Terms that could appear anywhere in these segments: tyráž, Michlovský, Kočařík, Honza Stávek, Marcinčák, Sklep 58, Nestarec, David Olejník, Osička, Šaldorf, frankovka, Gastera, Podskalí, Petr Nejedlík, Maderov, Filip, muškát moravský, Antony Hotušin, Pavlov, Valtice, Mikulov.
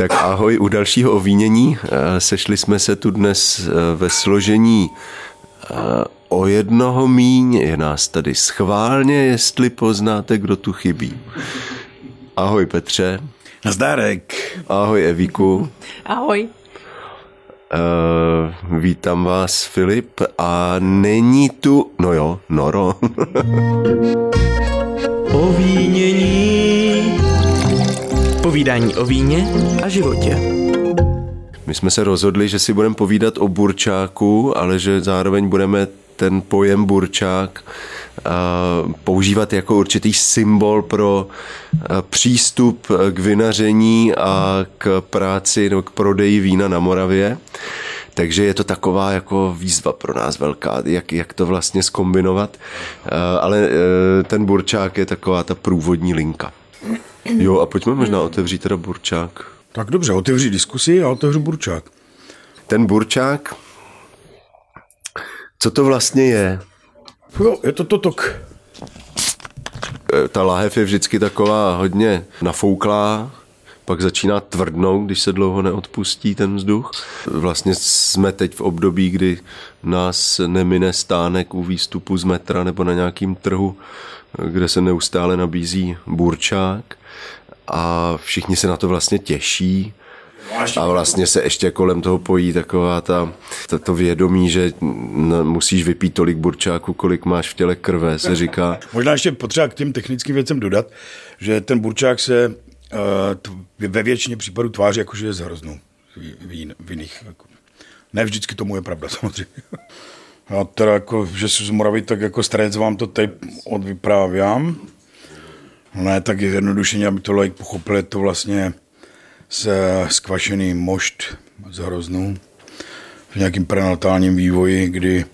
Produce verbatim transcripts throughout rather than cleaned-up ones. Tak ahoj u dalšího ovínění. Sešli jsme se tu dnes ve složení o jednoho míň. Je nás tady schválně, jestli poznáte, kdo tu chybí. Ahoj Petře. Nazdárek. Ahoj Evíku. Ahoj. Uh, vítám vás, Filip, a není tu, no jo, Noro. Ovínění. Povídání o víně a životě. My jsme se rozhodli, že si budeme povídat o burčáku, ale že zároveň budeme ten pojem burčák uh, používat jako určitý symbol pro uh, přístup k vinaření a k práci nebo k prodeji vína na Moravě. Takže je to taková jako výzva pro nás velká, jak, jak to vlastně zkombinovat. Uh, ale uh, ten burčák je taková ta průvodní linka. Jo, a pojďme možná otevřít teda burčák. Tak dobře, otevři diskusi a otevřu burčák. Ten burčák... Co to vlastně je? Jo, je to totok. Ta láhev je vždycky taková hodně nafouklá, pak začíná tvrdnout, když se dlouho neodpustí ten vzduch. Vlastně jsme teď v období, kdy nás nemine stánek u výstupu z metra nebo na nějakém trhu, kde se neustále nabízí burčák a všichni se na to vlastně těší. A vlastně se ještě kolem toho pojí taková ta, ta to vědomí, že musíš vypít tolik burčáku, kolik máš v těle krve, se říká. Možná ještě potřeba k těm technickým věcem dodat, že ten burčák se uh, ve většině případů tváří, jakože je z hroznů vinných. Ne vždycky tomu je pravda, samozřejmě. Já teda jako, že jsem z Moravy, tak jako starec vám to tady odvyprávěm. Ne, tak je jednoduše, aby to lajk pochopil, je to vlastně se skvašený mošt z hroznů v nějakým prenatálním vývoji, kdy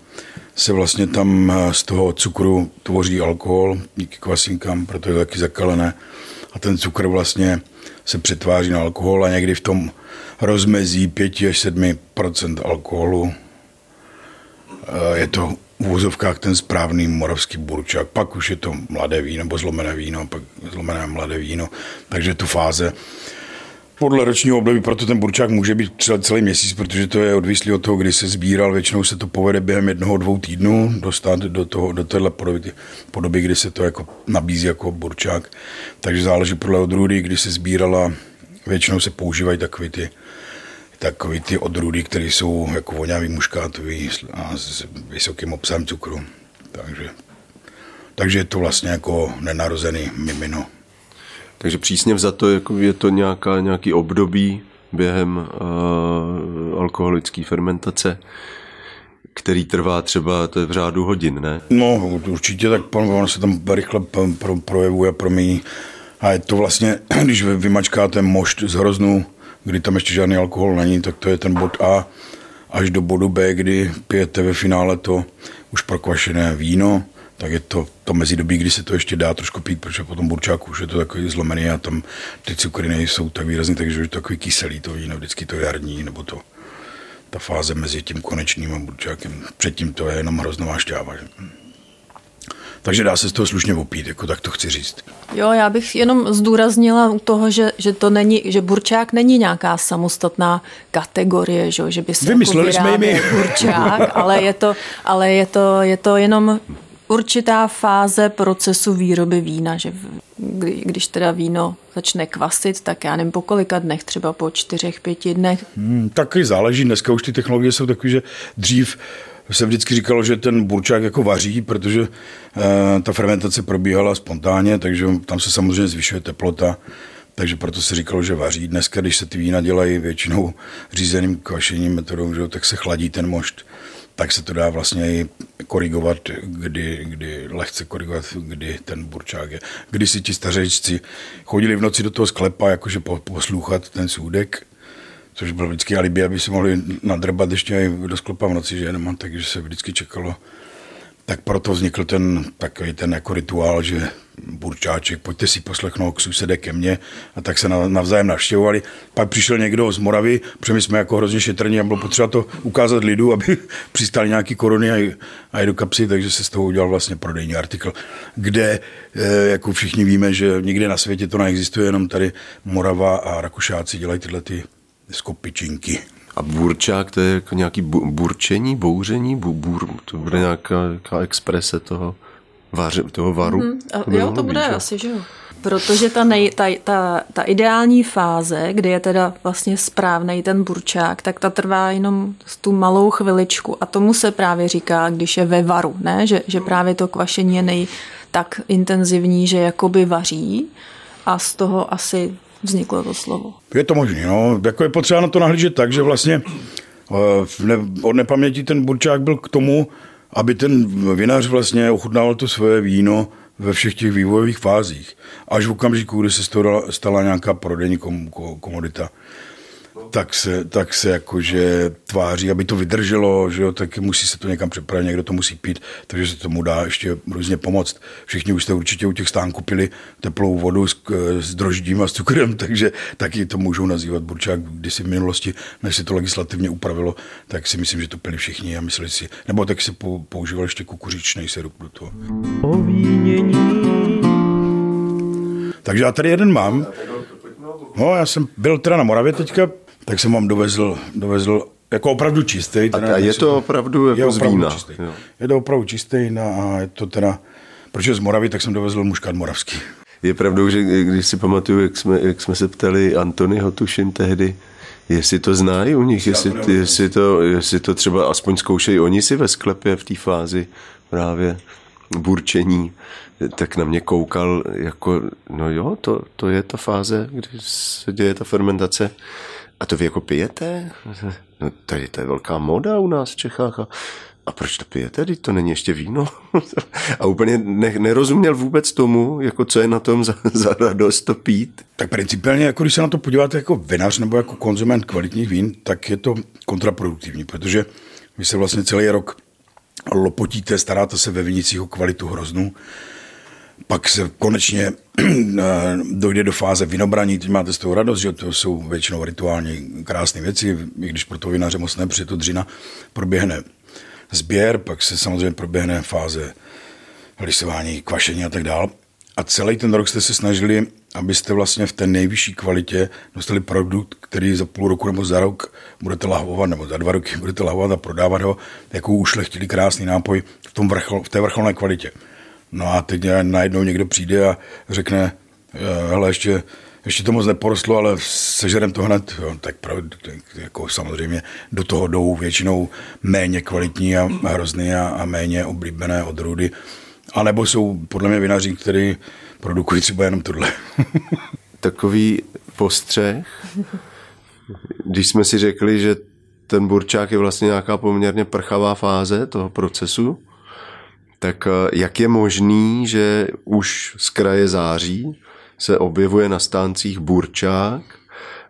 se vlastně tam z toho cukru tvoří alkohol díky kvasinkám, proto je to taky zakalené. A ten cukr vlastně se přetváří na alkohol a někdy v tom rozmezí pět až sedm procent alkoholu je to v uvozovkách ten správný moravský burčák. Pak už je to mladé víno, nebo zlomené víno, pak zlomené mladé víno. Takže tu fáze podle ročního období, proto ten burčák může být třeba celý měsíc, protože to je odvislý od toho, kdy se sbíral. Většinou se to povede během jednoho, dvou týdnů dostat do toho, do téhle podoby, podoby, kdy se to jako nabízí jako burčák. Takže záleží podle odrůdy, kdy se sbírala. Většinou se používají takový ty, takový ty odrůdy, které jsou jako voňavý, muškátový a s vysokým obsahem cukru. Takže, takže je to vlastně jako nenarozený mimino. Takže přísně vzato jako je to nějaká, nějaký období během uh, alkoholické fermentace, který trvá třeba to je v řádu hodin, ne? No určitě, tak ono se tam rychle pro, projevuje, promění. A je to vlastně, když vymačkáte mošt z hroznů, kdy tam ještě žádný alkohol není, tak to je ten bod A až do bodu B, kdy pijete ve finále to už prokvašené víno. Tak je to to mezidobí, kdy se to ještě dá trošku pít, protože potom burčáku už je to takový zlomený a tam ty cukry nejsou tak výrazný, takže je to takový kyselý to víno, vždycky to jarní, nebo to, ta fáze mezi tím konečným a burčákem. Předtím to je jenom hroznová šťáva. Že? Takže dá se z toho slušně opít, jako tak to chci říct. Jo, já bych jenom zdůraznila u toho, že, že to není, že burčák není nějaká samostatná kategorie, že, že by se vymysleli jako jsme jimi burčák, ale je to, ale je to, je to jenom určitá fáze procesu výroby vína, že kdy, když teda víno začne kvasit, tak já nevím po kolika dnech, třeba po čtyřech, pěti dnech. Hmm, taky záleží, dneska už ty technologie jsou takové, že dřív se vždycky říkalo, že ten burčák jako vaří, protože eh, ta fermentace probíhala spontánně, takže tam se samozřejmě zvyšuje teplota, takže proto se říkalo, že vaří. Dneska, když se ty vína dělají většinou řízeným kvašením metodou, že, tak se chladí ten mošt. Tak se to dá vlastně i korigovat, kdy, kdy lehce korigovat, kdy ten burčák je. Když si ti stařečci chodili v noci do toho sklepa, jakože poslouchat ten sůdek, což byl vždycky alibi, aby se mohli nadrbat ještě i do sklepa v noci, že nemám, takže se vždycky čekalo Tak proto vznikl ten takový ten jako rituál, že Burčáček, pojďte si poslechnout, k susede ke mně, a tak se navzájem navštěvovali. Pak přišel někdo z Moravy, protože my jsme jako hrozně šetrní a bylo potřeba to ukázat lidu, aby přistály nějaký koruny a i do kapsy, takže se z toho udělal vlastně prodejní artikl, kde, jako všichni víme, že nikde na světě to neexistuje, jenom tady Morava a Rakušáci dělají tyhle ty skopičinky. A burčák, to je jako nějaký bu- burčení, bouření, bu- bur, to bude nějaká, nějaká exprese toho, vaře, toho varu. Mm-hmm. A, to jo, to bude být, asi, že jo. Protože ta, nej, ta, ta, ta ideální fáze, kdy je teda vlastně správnej ten burčák, tak ta trvá jenom tu malou chviličku. A tomu se právě říká, když je ve varu, ne? Že, že právě to kvašení je nej tak intenzivní, že jakoby vaří a z toho asi vzniklo to slovo. Je to možné, no. Jako je potřeba na to nahlížet tak, že vlastně ne, od nepaměti ten burčák byl k tomu, aby ten vinař vlastně ochutnával to svoje víno ve všech těch vývojových fázích. Až v okamžiku, kdy se stala, stala nějaká prodejní kom, komodita, tak se, tak se jakože tváří, aby to vydrželo, že jo, tak musí se to někam přepravit, někdo to musí pít, takže se tomu dá ještě různě pomoct. Všichni už jste určitě u těch stánků pili teplou vodu s, s droždím a s cukrem, takže taky to můžou nazývat burčák. Kdysi v minulosti, než se to legislativně upravilo, tak si myslím, že to pili všichni a mysleli si, nebo tak si používal ještě kukuřičnej sirup do toho. Takže já tady jeden mám. No, já jsem byl teda na Moravě teďka, tak jsem vám dovezl, dovezl jako opravdu čistý. Teda, a je to si, opravdu jako je z vína. Je to opravdu čistý, no, a je to teda, protože z Moravy, tak jsem dovezl muškát moravský. Je pravdou, že když si pamatuju, jak jsme, jak jsme se ptali Antony Hotušin tehdy, jestli to znají u nich, jestli, jestli, to, jestli to třeba aspoň zkoušejí oni si ve sklepě v té fázi právě burčení, tak na mě koukal jako, no jo, to, to je ta fáze, kdy se děje ta fermentace. A to vy jako pijete? No tady to je velká moda u nás v Čechách. A, a proč to pijete? Teď to není ještě víno. A úplně ne, nerozuměl vůbec tomu, jako co je na tom za, za radost to pít. Tak principiálně, jako když se na to podíváte jako vinař nebo jako konzument kvalitních vín, tak je to kontraproduktivní, protože vy se vlastně celý rok lopotíte, staráte se ve vinicích o kvalitu hroznů, pak se konečně dojde do fáze vinobraní, teď máte z toho radost, že to jsou většinou rituálně krásné věci, i když pro toho vinaře moc ne, protože to dřina, proběhne sběr, pak se samozřejmě proběhne fáze lisování, kvašení a tak dál. A celý ten rok jste se snažili, abyste vlastně v té nejvyšší kvalitě dostali produkt, který za půl roku nebo za rok budete lahvovat, nebo za dva roky budete lahvovat a prodávat ho, jako ušlechtilý krásný nápoj v, tom vrchol, v té vrcholné kvalitě. No a teď najednou někdo přijde a řekne, hele, ještě, ještě to moc neporostlo, ale sežerem to hned, jo, tak pravdě, jako samozřejmě do toho jdou většinou méně kvalitní a hrozný a, a méně oblíbené odrůdy. A nebo jsou podle mě vinaři, který produkují třeba jenom tohle. Takový postřeh, když jsme si řekli, že ten burčák je vlastně nějaká poměrně prchavá fáze toho procesu, tak jak je možný, že už z kraje září se objevuje na stáncích burčák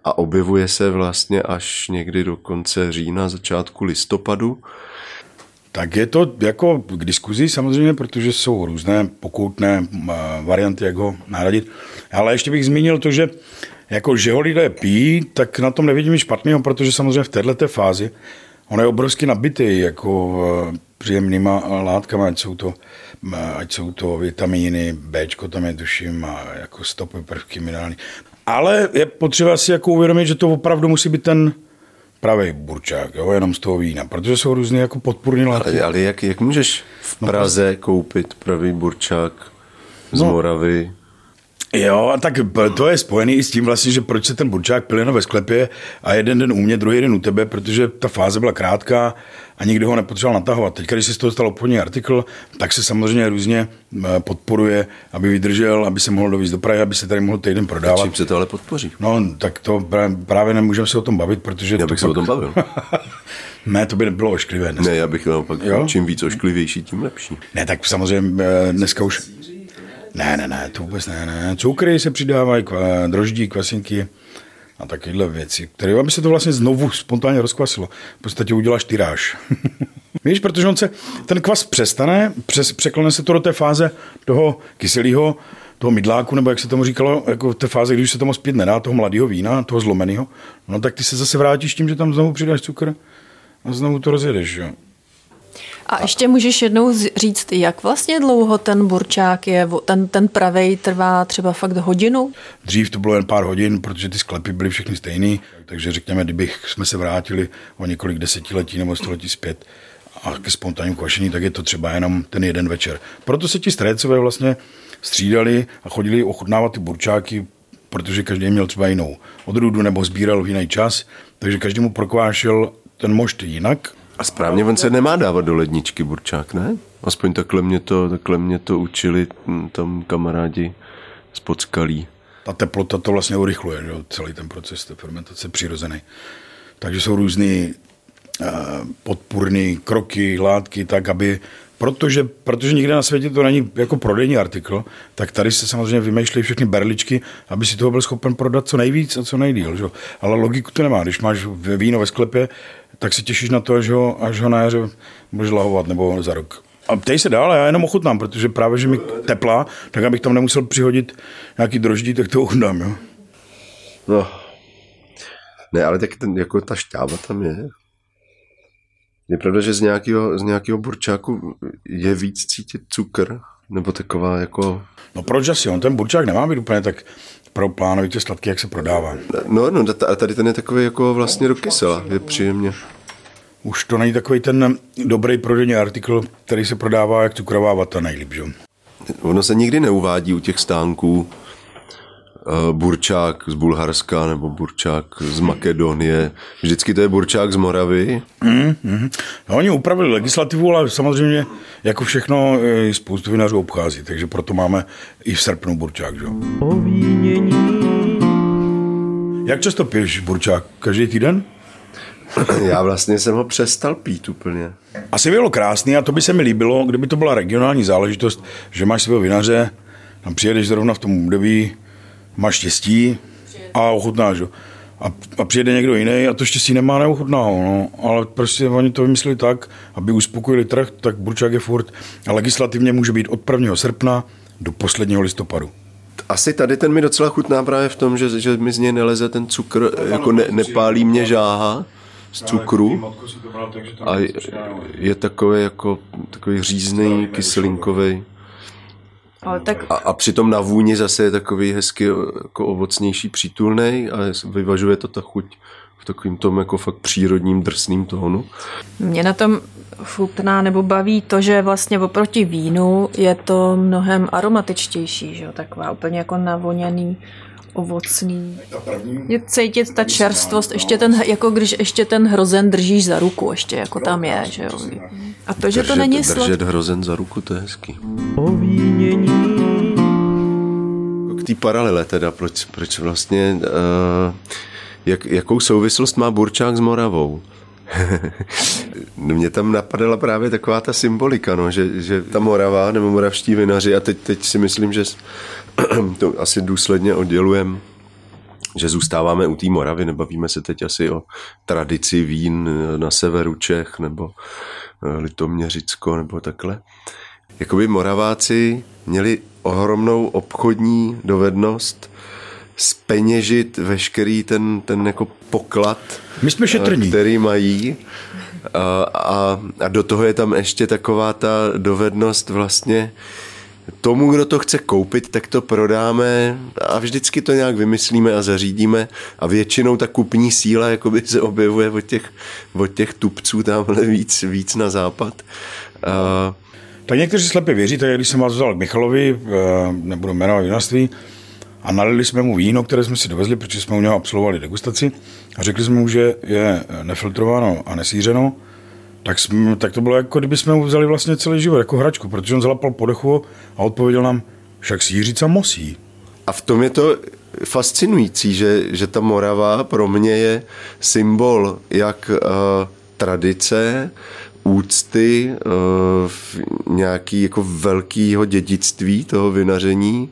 a objevuje se vlastně až někdy do konce října, začátku listopadu? Tak je to jako k diskuzi samozřejmě, protože jsou různé pokoutné varianty, jak ho nahradit. Ale ještě bych zmínil to, že jako že ho lidé pijí, tak na tom nevidím nic špatného, protože samozřejmě v této fázi on je obrovsky nabitý jako příjemnýma látkama, ať jsou to, ať jsou to vitamíny, Bčko tam je tuším a jako stopy prvky minerální. Ale je potřeba si jako uvědomit, že to opravdu musí být ten pravý burčák, jo, jenom z toho vína, protože jsou různé jako podpůrné látky. Ale, ale jak, jak můžeš v Praze koupit pravý burčák z no, Moravy? Jo, a tak to je spojený i s tím vlastně, že proč se ten burčák pil jenom ve sklepě a jeden den u mě, druhý den u tebe, protože ta fáze byla krátká a nikdo ho nepotřeboval natahovat. Teď, když se z toho stal obchodní artikl, tak se samozřejmě různě podporuje, aby vydržel, aby se mohl dovízt do Prahy, aby se tady mohl týden prodávat. Čím se to ale podpoří? No, tak to právě nemůžeme se o tom bavit, protože... Já bych se pak... o tom bavil. Ne, to by nebylo ošklivé. Dneska. Ne, já bych naopak, čím víc ošklivější, tím lepší. Ne, tak samozřejmě dneska už... Ne, ne, ne, to vůbec ne, ne. Cukry se přidávají, droždí, kvasinky, a takovéhle věci, které aby se to vlastně znovu spontánně rozkvasilo. V podstatě uděláš tyráž. Víš, protože on se, ten kvas přestane, přes, překlene se to do té fáze toho kyselého, toho mydláku, nebo jak se tomu říkalo, jako té fáze, když se tomu zpět nedá, toho mladého vína, toho zlomeného, no tak ty se zase vrátíš tím, že tam znovu přidáš cukr a znovu to rozjedeš, jo. A ještě můžeš jednou říct, jak vlastně dlouho ten burčák je, ten, ten pravej trvá třeba fakt hodinu? Dřív to bylo jen pár hodin, protože ty sklepy byly všechny stejný, takže řekněme, kdybych jsme se vrátili o několik desetiletí nebo století zpět a ke spontánnímu kvašení, tak je to třeba jenom ten jeden večer. Proto se ti strécové vlastně střídali a chodili ochutnávat ty burčáky, protože každý měl třeba jinou odrůdu nebo sbíral v jiný čas, takže každý mu prokvášel ten mošt jinak. A správně, on se nemá dávat do ledničky burčák, ne? Aspoň takhle mě to, takhle mě to učili tam kamarádi z Podskalí. Ta teplota to vlastně urychluje, že? Celý ten proces té fermentace přirozený. Takže jsou různý uh, podpůrný kroky, látky, tak aby... Protože, protože nikde na světě to není jako prodejní artikl, tak tady se samozřejmě vymýšlejí všechny berličky, aby si toho byl schopen prodat co nejvíc a co nejdýl. Že? Ale logiku to nemá. Když máš víno ve sklepě, tak se těšíš na to, až ho, až ho na jaře budeš lahovat nebo za rok. A ptej se dál, já jenom ochutnám, protože právě, že mi tepla, tak abych tam nemusel přihodit nějaký droždí, tak to ochutnám. Jo? No, ne, ale tak ten, jako ta šťáva tam je. Je pravda, že z nějakého, z nějakého burčáku je víc cítit cukr, nebo taková jako... No proč asi, on ten burčák nemá být úplně tak pro plánovitě sladký, jak se prodává. No, no, a tady ten je takový jako vlastně do kysela, je příjemně. Už to není takový ten dobrý prodejní artikl, který se prodává jak cukrová vata nejlíp, že? Ono se nikdy neuvádí u těch stánků burčák z Bulharska nebo burčák z Makedonie. Vždycky to je burčák z Moravy. Mm, mm. No, oni upravili legislativu, ale samozřejmě jako všechno spoustu vinařů obchází, takže proto máme i v srpnu burčák. Že? Jak často piješ burčák? Každý týden? Já vlastně jsem ho přestal pít úplně. Asi bylo krásný a to by se mi líbilo, kdyby to byla regionální záležitost, že máš svého vinaře, tam přijedeš zrovna v tom období, má štěstí a ochutnáš ho. A, a přijede někdo jiný a to štěstí nemá, neochutná ho. No. Ale prostě oni to vymysleli tak, aby uspokojili trh, tak burčák je furt. A legislativně může být od prvního srpna do posledního listopadu. Asi tady ten mi docela chutná právě v tom, že, že mi z něj neleze ten cukr, jako ne, nepálí mě žáha z cukru. A je, je takový jako takový říznej, kyselinkovej. Ale tak... a, a přitom na vůni zase je takový hezky jako ovocnější, přítulnej a vyvažuje to ta chuť v takovým tom jako fakt přírodním, drsným tónu. Mě na tom chutná nebo baví to, že vlastně oproti vínu je to mnohem aromatičtější, že jo, taková úplně jako navoněný, ovocný. Je cítit ta čerstvost, ještě ten, jako když ještě ten hrozen držíš za ruku, ještě jako tam je, že jo. A to, že držet, to není sladký. Držet hrozen za ruku, to je hezký. K té paralele teda, proč, proč vlastně, uh, jak, jakou souvislost má burčák s Moravou? Mně tam napadala právě taková ta symbolika, no, že, že ta Morava nebo moravští vinaři, a teď, teď si myslím, že to asi důsledně oddělujeme, že zůstáváme u té Moravy, nebavíme se teď asi o tradici vín na severu Čech nebo Litoměřicko nebo takhle. Jakoby Moraváci měli ohromnou obchodní dovednost zpeněžit veškerý ten, ten jako poklad, my jsme šetrní, který mají. A, a, a do toho je tam ještě taková ta dovednost vlastně tomu, kdo to chce koupit, tak to prodáme a vždycky to nějak vymyslíme a zařídíme a většinou ta kupní síla jakoby se objevuje od těch, od těch tupců tamhle víc, víc na západ. A... Tak někteří slepě věří, tak když jsem vás vzal k Michalovi, nebudu jmenovat vinařství, a nalili jsme mu víno, které jsme si dovezli, protože jsme u něho absolvovali degustaci a řekli jsme mu, že je nefiltrováno a nesýřeno, tak, jsme, tak to bylo jako kdyby jsme mu vzali vlastně celý život jako hračku, protože on zalapal po dechu a odpověděl nám, však sířica mosí. A v tom je to fascinující, že, že ta Morava pro mě je symbol jak uh, tradice, úcty, uh, nějaký jako velkýho dědictví toho vinaření,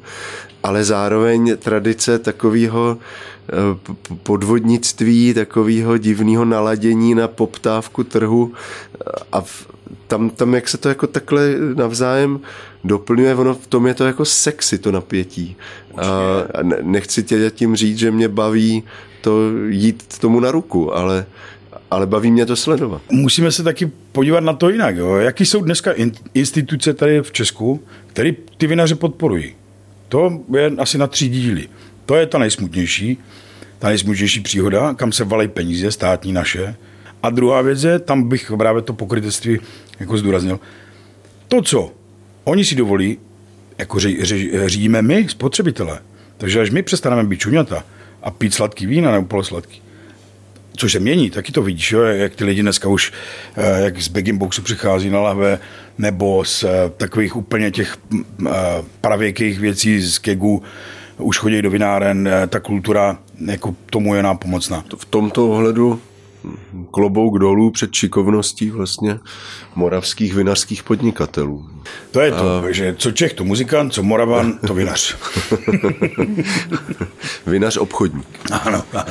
ale zároveň tradice takového podvodnictví, takového divného naladění na poptávku trhu a v, tam, tam, jak se to jako takhle navzájem doplňuje, ono v tom je to jako sexy, to napětí. A, a nechci tě tím říct, že mě baví to jít tomu na ruku, ale ale baví mě to sledovat. Musíme se taky podívat na to jinak. Jo. Jaký jsou dneska in, instituce tady v Česku, které ty vinaře podporují? To je asi na tři díly. To je ta nejsmutnější, ta nejsmutnější příhoda, kam se valej peníze, státní, naše. A druhá věc je, tam bych právě to pokrytectví jako zdůraznil. To, co oni si dovolí, jako ří, ří, říjíme my, spotřebitelé. Takže až my přestaneme být čuňata a pít sladký vína nebo polosladký, což se mění, taky to vidíš, jo? Jak ty lidi dneska už, jak z Bag in Boxu přichází na lahve, nebo z takových úplně těch pravěkých věcí z kegu, už chodí do vináren, ta kultura jako tomu je nám pomocná. V tomto ohledu klobouk dolů před šikovností vlastně moravských vinařských podnikatelů. To je to, a... že co Čech, to muzikant, co Moravan, to vinař. Vinař obchodník. Ano, ano.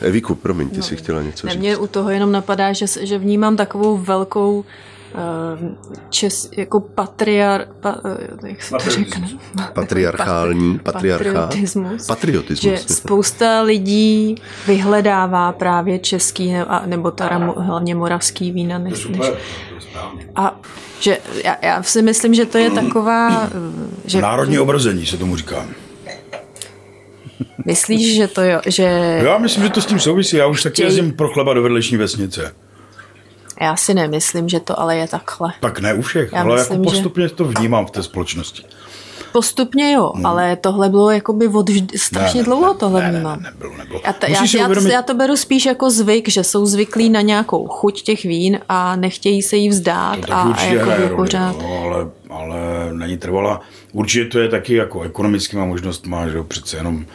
Eviku, promiň, ty no, si chtěla něco říct. Mě u toho jenom napadá, že, že vnímám takovou velkou Čes, jako patriar, pa, jak se to řekne? Patriarchální, patriotismus, patriotismus. Že spousta lidí vyhledává právě český nebo teda hlavně moravský vína. Než, než, a že já, já si myslím, že to je taková... Že, národní obrození se tomu říká. Myslíš, že to jo? Že... Já myslím, že to s tím souvisí. Já už taky Jej... jezdím pro chleba do vedlejší vesnice. Já si nemyslím, že to ale je takhle. Tak ne u všech, já ale myslím, jako postupně že... to vnímám v té společnosti. Postupně jo, hmm. ale tohle bylo jakoby od vždy, strašně ne, dlouho ne, tohle ne, vnímám. Ne, nebylo, nebylo. Já, ta, já, uvědomit... já to beru spíš jako zvyk, že jsou zvyklí na nějakou chuť těch vín a nechtějí se jí vzdát a, a jako ne, pořád. No, ale, ale není trvalá. Určitě to je taky jako ekonomickýma možnostma, že jo, přece jenom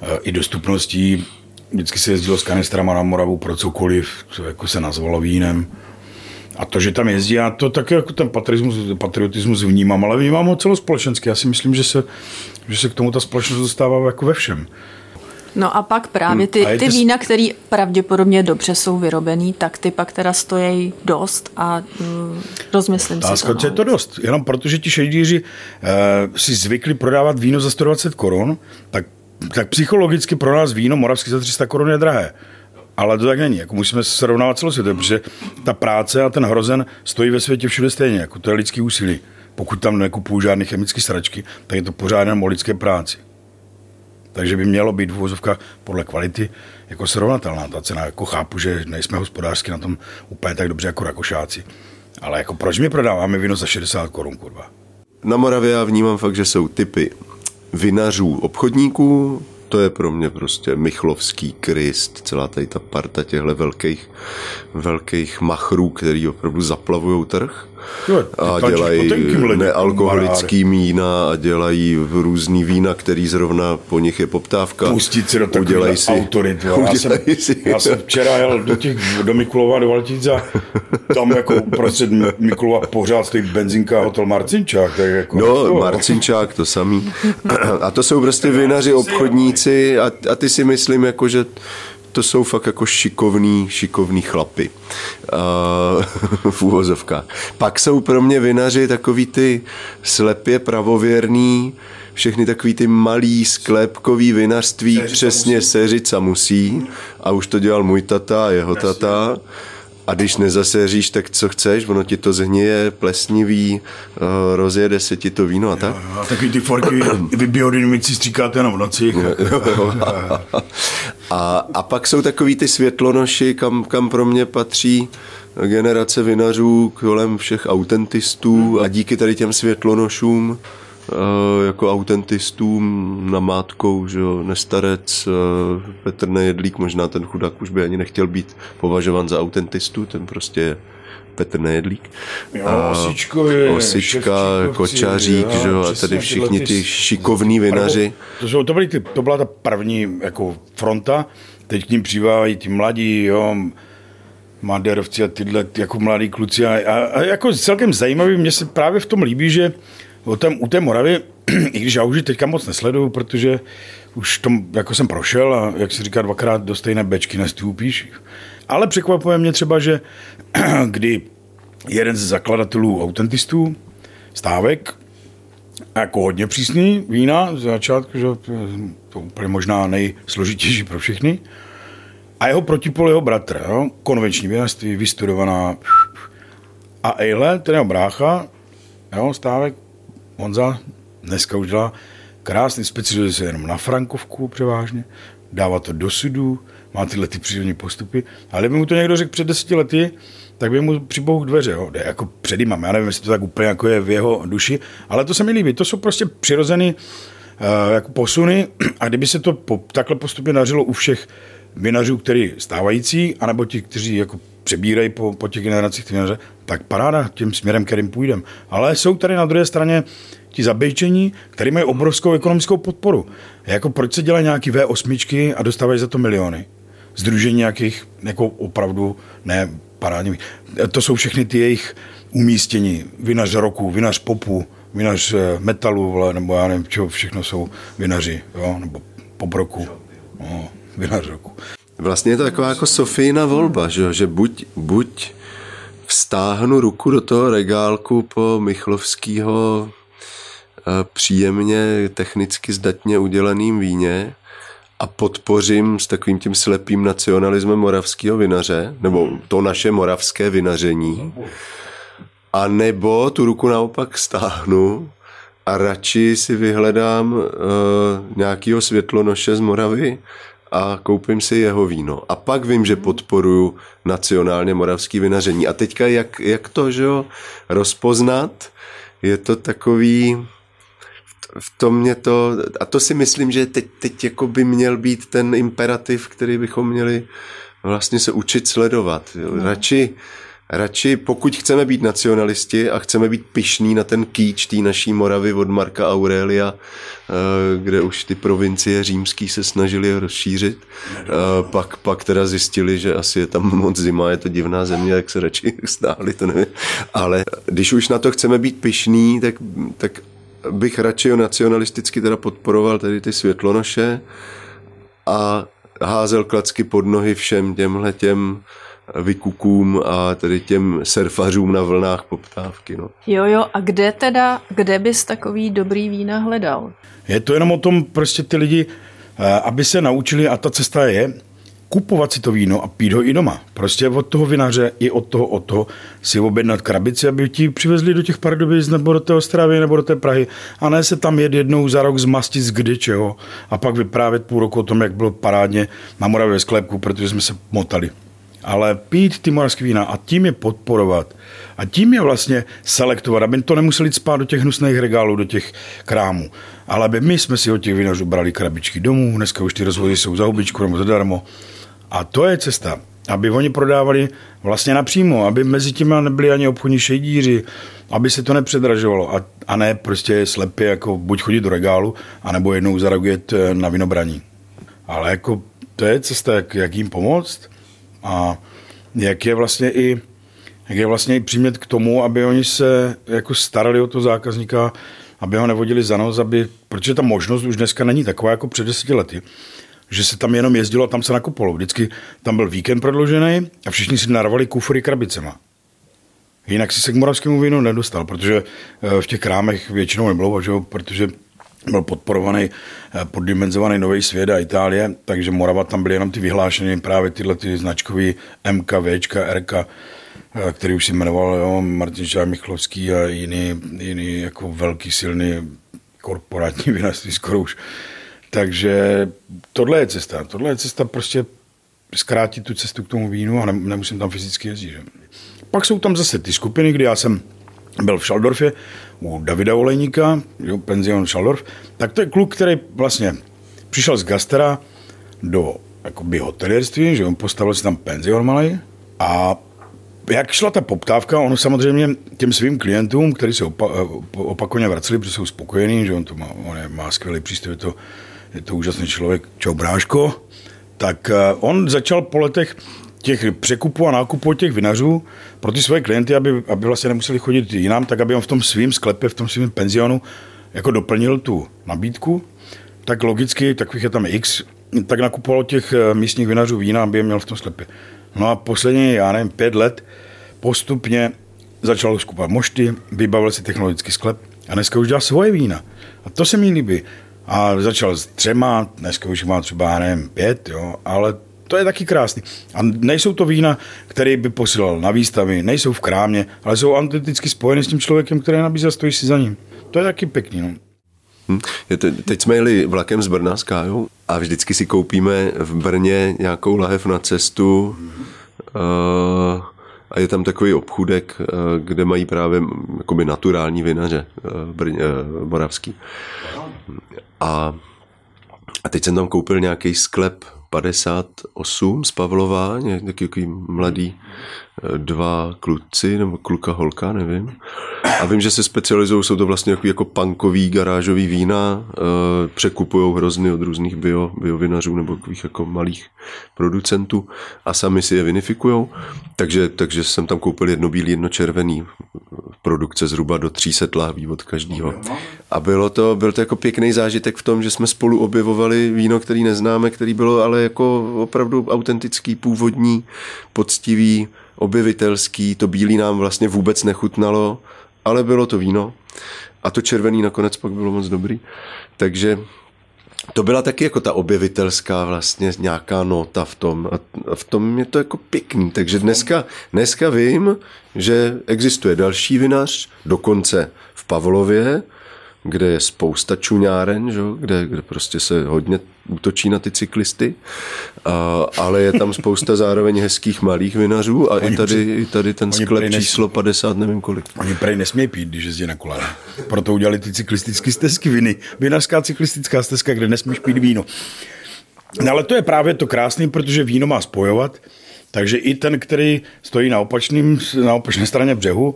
e, i dostupností. Vždycky se jezdilo s kanistrama na Moravu pro cokoliv, co jako se nazvalo vínem. A to, že tam jezdí, já to taky jako ten patriotismus, patriotismus vnímám, ale vnímám ho celospolečensky. Já si myslím, že se, že se k tomu ta společnost dostává jako ve všem. No a pak právě ty, ty vína, které pravděpodobně dobře jsou vyrobený, tak ty pak teda stojí dost a mm, rozmyslím otázka, si to. Otázka, je to dost. Jenom protože ti šejdíři eh, si zvykli prodávat víno za sto dvacet korun, tak tak psychologicky pro nás víno moravský za tři sta korun je drahé. Ale to tak není. Jako musíme srovnávat celosvětově, protože ta práce a ten hrozen stojí ve světě všude stejně. Jako to je lidský úsilí. Pokud tam nekupuju žádné chemické sračky, tak je to pořád jenom o lidské práci. Takže by mělo být uvozovka podle kvality jako srovnatelná. Ta cena, jako chápu, že nejsme hospodářsky na tom úplně tak dobře jako Rakošáci. Ale jako proč mi prodáváme víno za šedesát korun, kurva? Na Moravě já vnímám fakt, že jsou typy vinařů, obchodníků, to je pro mě prostě Michlovský, Krist, celá tady ta parta těchto velkých, velkých machrů, který opravdu zaplavují trh a dělají nealkoholický vína a dělají různý vína, který zrovna po nich je poptávka. Pustit si do takových si... autorit. Já jsem, já jsem včera jel do, těch, do Mikulova, do Valtic a tam jako uprostřed Mikulova pořád stojí benzinka a hotel Marcinčák. Tak jako no, to, Marcinčák, to samý. A to jsou prostě vinaři, obchodníci a, a ty si myslím, jako, že to jsou fakt jako šikovný, šikovný chlapy uh, v úvozovkách. Pak jsou pro mě vinaři takový ty slepě pravověrný, všechny takový ty malý sklepkový vinařství, seřica přesně musí. Seřica musí a už to dělal můj tata a jeho tata. A když nezaseříš, tak co chceš, ono ti to zhnije, plesnivý, rozjede se ti to víno a tak. Jo, jo, a takový ty forky, vy biodynamici stříkáte jenom v noci. a, a pak jsou takový ty světlonoši, kam, kam pro mě patří generace vinařů kolem všech autentistů a díky tady těm světlonošům jako autentistům namátkou, že jo, Nestarec, Petr Nejedlík, možná ten chudák už by ani nechtěl být považován za autentistu, ten prostě je Petr Nejedlík. Jo, Osičko je, Osička, Kočařík, jo, že jo, a tady všichni ty šikovní vinaři. To, jsou, to, byly ty, to byla ta první jako fronta, teď k ním přivávají ti mladí, jo, Maderovci a tyhle jako mladí kluci a, a jako celkem zajímavý, mně se právě v tom líbí, že O tém, u té Moravy i když já už ji teďka moc nesleduju, protože už tom, jako jsem prošel a jak se říká, dvakrát do stejné bečky nestoupíš. Ale překvapuje mě třeba, že kdy jeden ze zakladatelů autentistů, Stávek, jako hodně přísný, vína z začátku, že to úplně možná nejsložitější pro všechny, a jeho protipol jeho bratr, jo? Konvenční vinařství, vystudovaná, a Ejle, ten jeho brácha, jo, Stávek, Honza, dneska už dělá krásný, specializuje se jenom na frankovku převážně, dává to do sudů, má tyhle ty přírodní postupy, ale kdyby mu to někdo řekl před deseti lety, tak by mu přibouhl dveře, jo. Jako předy mám, já nevím, jestli to tak úplně jako je v jeho duši, ale to se mi líbí, to jsou prostě přirozené uh, jako posuny a kdyby se to po, takhle postupně dařilo u všech vinařů, který stávající, anebo ti, kteří jako přebírají po, po těch generacích vinaře, tak paráda tím směrem, kterým půjdem. Ale jsou tady na druhé straně ti zabejčení, který mají obrovskou ekonomickou podporu. Jako proč se dělají nějaký vé osm a dostávají za to miliony? Sdružení nějakých jako opravdu ne parádní. To jsou všechny ty jejich umístění. Vinař roku, vinař popu, vinař metalu, nebo já nevím, čeho všechno jsou vinaři, jo? Nebo pop roku. No, vinař roku. Vlastně je to taková jako Sofína volba, že, že buď, buď vstáhnu ruku do toho regálku po Michlovskýho příjemně technicky zdatně udělaným víně a podpořím s takovým tím slepým nacionalismem moravského vinaře, nebo to naše moravské vinaření, a nebo tu ruku naopak stáhnu a radši si vyhledám uh, nějakého světlonoše z Moravy a koupím si jeho víno. A pak vím, že podporuju nacionálně moravský vinaření. A teďka jak, jak to, že jo, rozpoznat, je to takový... V tom mě to, a to si myslím, že teď, teď jako by měl být ten imperativ, který bychom měli vlastně se učit sledovat. No. Radši, radši, pokud chceme být nacionalisti a chceme být pyšní na ten kýč té naší Moravy od Marka Aurelia, kde už ty provincie římský se snažili rozšířit, no. pak, pak teda zjistili, že asi je tam moc zima, je to divná země, jak se radši stáhli, to nevím. Ale když už na to chceme být pyšní, tak, tak bych radši jo nacionalisticky teda podporoval tady ty světlonoše a házel klacky pod nohy všem těmhle těm vykukům a tady těm surfařům na vlnách poptávky. No. Jo, jo, a kde teda, kde bys takový dobrý vína hledal? Je to jenom o tom prostě ty lidi, aby se naučili, a ta cesta je, kupovat si to víno a pít ho i doma. Prostě od toho vinaře i od toho, od toho si objednat krabici, aby ti přivezli do těch Pardubic nebo do té Ostravy nebo do té Prahy. A ne se tam jet jednou za rok zmastit z kdy čeho a pak vyprávět půl roku o tom, jak bylo parádně na Moravě ve sklepku, protože jsme se motali. Ale pít ty moravské vína a tím je podporovat. A tím je vlastně selektovat, aby to nemuseli jít spát do těch hnusných regálů, do těch krámů. Ale aby my jsme si od těch vinařů brali krabičky domů, dneska už ty rozvozy jsou za hubičku nebo zadarmo. A to je cesta, aby oni prodávali vlastně napřímo, aby mezi těmi nebyli ani obchodní šejdíři, aby se to nepředražovalo a, a ne prostě slepě jako buď chodit do regálu, anebo jednou za rok jet na vinobraní. Ale jako to je cesta, jak, jak jim pomoct a jak je vlastně i, jak je vlastně i přímět k tomu, aby oni se jako starali o toho zákazníka, aby ho nevodili za nos, aby, protože ta možnost už dneska není taková jako před deseti lety, že se tam jenom jezdilo a tam se nakupovalo. Vždycky tam byl víkend prodloužený a všichni si narvali kufry krabicema. Jinak si se k moravskému vínu nedostal, protože v těch krámech většinou nebylo, že jo, protože byl podporovaný, poddimenzovaný Nový svět a Itálie, takže Morava tam byly jenom ty vyhlášené právě tyhle ty značkový M K, Včka, R K, který už si jmenoval, jo, Marcinčák, Michlovský a jiný, jiný jako velký, silný korporátní vinařství skoro už. Takže tohle je cesta. Tohle je cesta prostě zkrátit tu cestu k tomu vínu a ne, nemusím tam fyzicky jezdit. Že? Pak jsou tam zase ty skupiny, kdy já jsem byl v Šaldorfě u Davida Olejníka, jo, penzion Šaldorf, tak to je kluk, který vlastně přišel z Gastera do jakoby hotelierství, že on postavil si tam penzion malej a jak šla ta poptávka, ono samozřejmě těm svým klientům, kteří se opa- opakovaně vraceli, protože jsou spokojení, že on to má, on je, má skvělý přístup, to je to úžasný člověk, čau bráško, tak on začal po letech těch překupů a nákupů těch vinařů pro ty svoje klienty, aby, aby vlastně nemuseli chodit jinam, tak aby on v tom svým sklepě, v tom svým penzionu jako doplnil tu nabídku, tak logicky, takových je tam x, tak nakupoval těch místních vinařů vína, aby je měl v tom sklepě. No a poslední, já nevím, pět let postupně začal skupovat mošty, vybavil si technologický sklep a dneska už dělá svoje vína. A to se mi líbí. A začal s třema, dneska už má třeba, já nevím, pět, jo, ale to je taky krásný. A nejsou to vína, které by posílal na výstavy, nejsou v krámě, ale jsou autenticky spojeny s tím člověkem, který nabízí a stojí si za ním. To je taky pěkný, no. Hmm. Teď jsme jeli vlakem z Brna s Kájou a vždycky si koupíme v Brně nějakou lahev na cestu uh, a je tam takový obchůdek, uh, kde mají právě jakoby naturální vinaře uh, Brně, uh, moravský. A, a teď jsem tam koupil nějaký sklep padesát osm z Pavlova, nějaký mladý dva kluci, nebo kluka, holka, nevím. A vím, že se specializují, jsou to vlastně jako punkový, garážový vína, překupují hrozny od různých bio, biovinařů nebo takových jako malých producentů a sami si je vinifikujou. Takže, takže jsem tam koupil jedno bílý, jedno červený. Produkce zhruba do tři sta lahví od každého. A bylo to, byl to jako pěkný zážitek v tom, že jsme spolu objevovali víno, který neznáme, který bylo ale jako opravdu autentický, původní, poctivý, objevitelský, to bílý nám vlastně vůbec nechutnalo, ale bylo to víno a to červený nakonec pak bylo moc dobrý. Takže to byla taky jako ta objevitelská vlastně nějaká nota v tom a v tom je to jako pěkný. Takže dneska, dneska vím, že existuje další vinař, dokonce v Pavlově, kde je spousta čuňáren, že? Kde, kde prostě se hodně útočí na ty cyklisty, a, ale je tam spousta zároveň hezkých malých vinařů a oni i tady, při... i tady ten sklep číslo nesmí... padesát, nevím kolik. Oni prej nesmějí pít, když jezdí na koláře. Proto udělali ty cyklistické stezky viny. Vinařská cyklistická stezka, kde nesmíš pít víno. No, ale to je právě to krásné, protože víno má spojovat, takže i ten, který stojí na, opačným, na opačné straně břehu,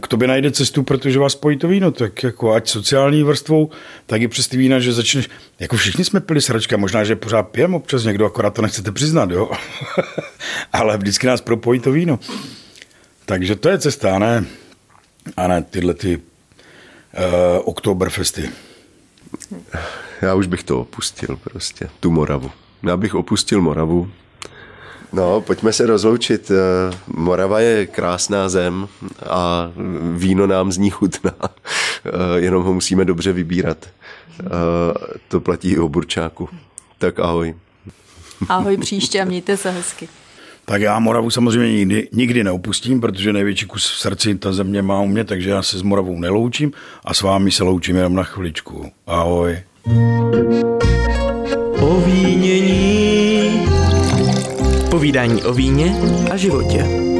k tobě najde cestu, protože vás spojí to víno, tak jako ať sociální vrstvou, tak i přes ty vína, že začneš, jako všichni jsme pili sračka, možná, že pořád pijeme občas někdo, akorát to nechcete přiznat, jo, ale vždycky nás propojí to víno. Takže to je cesta, a ne, a ne tyhle ty uh, Oktoberfesty. Já už bych to opustil prostě, tu Moravu. Já bych opustil Moravu. No, pojďme se rozloučit. Morava je krásná zem a víno nám z ní chutná. Jenom ho musíme dobře vybírat. To platí i o burčáku. Tak ahoj. Ahoj příště a mějte se hezky. Tak já Moravu samozřejmě nikdy, nikdy neopustím, protože největší kus v srdci ta země má u mě, takže já se s Moravou neloučím a s vámi se loučím jenom na chviličku. Ahoj. Povínění Povídání o víně a životě.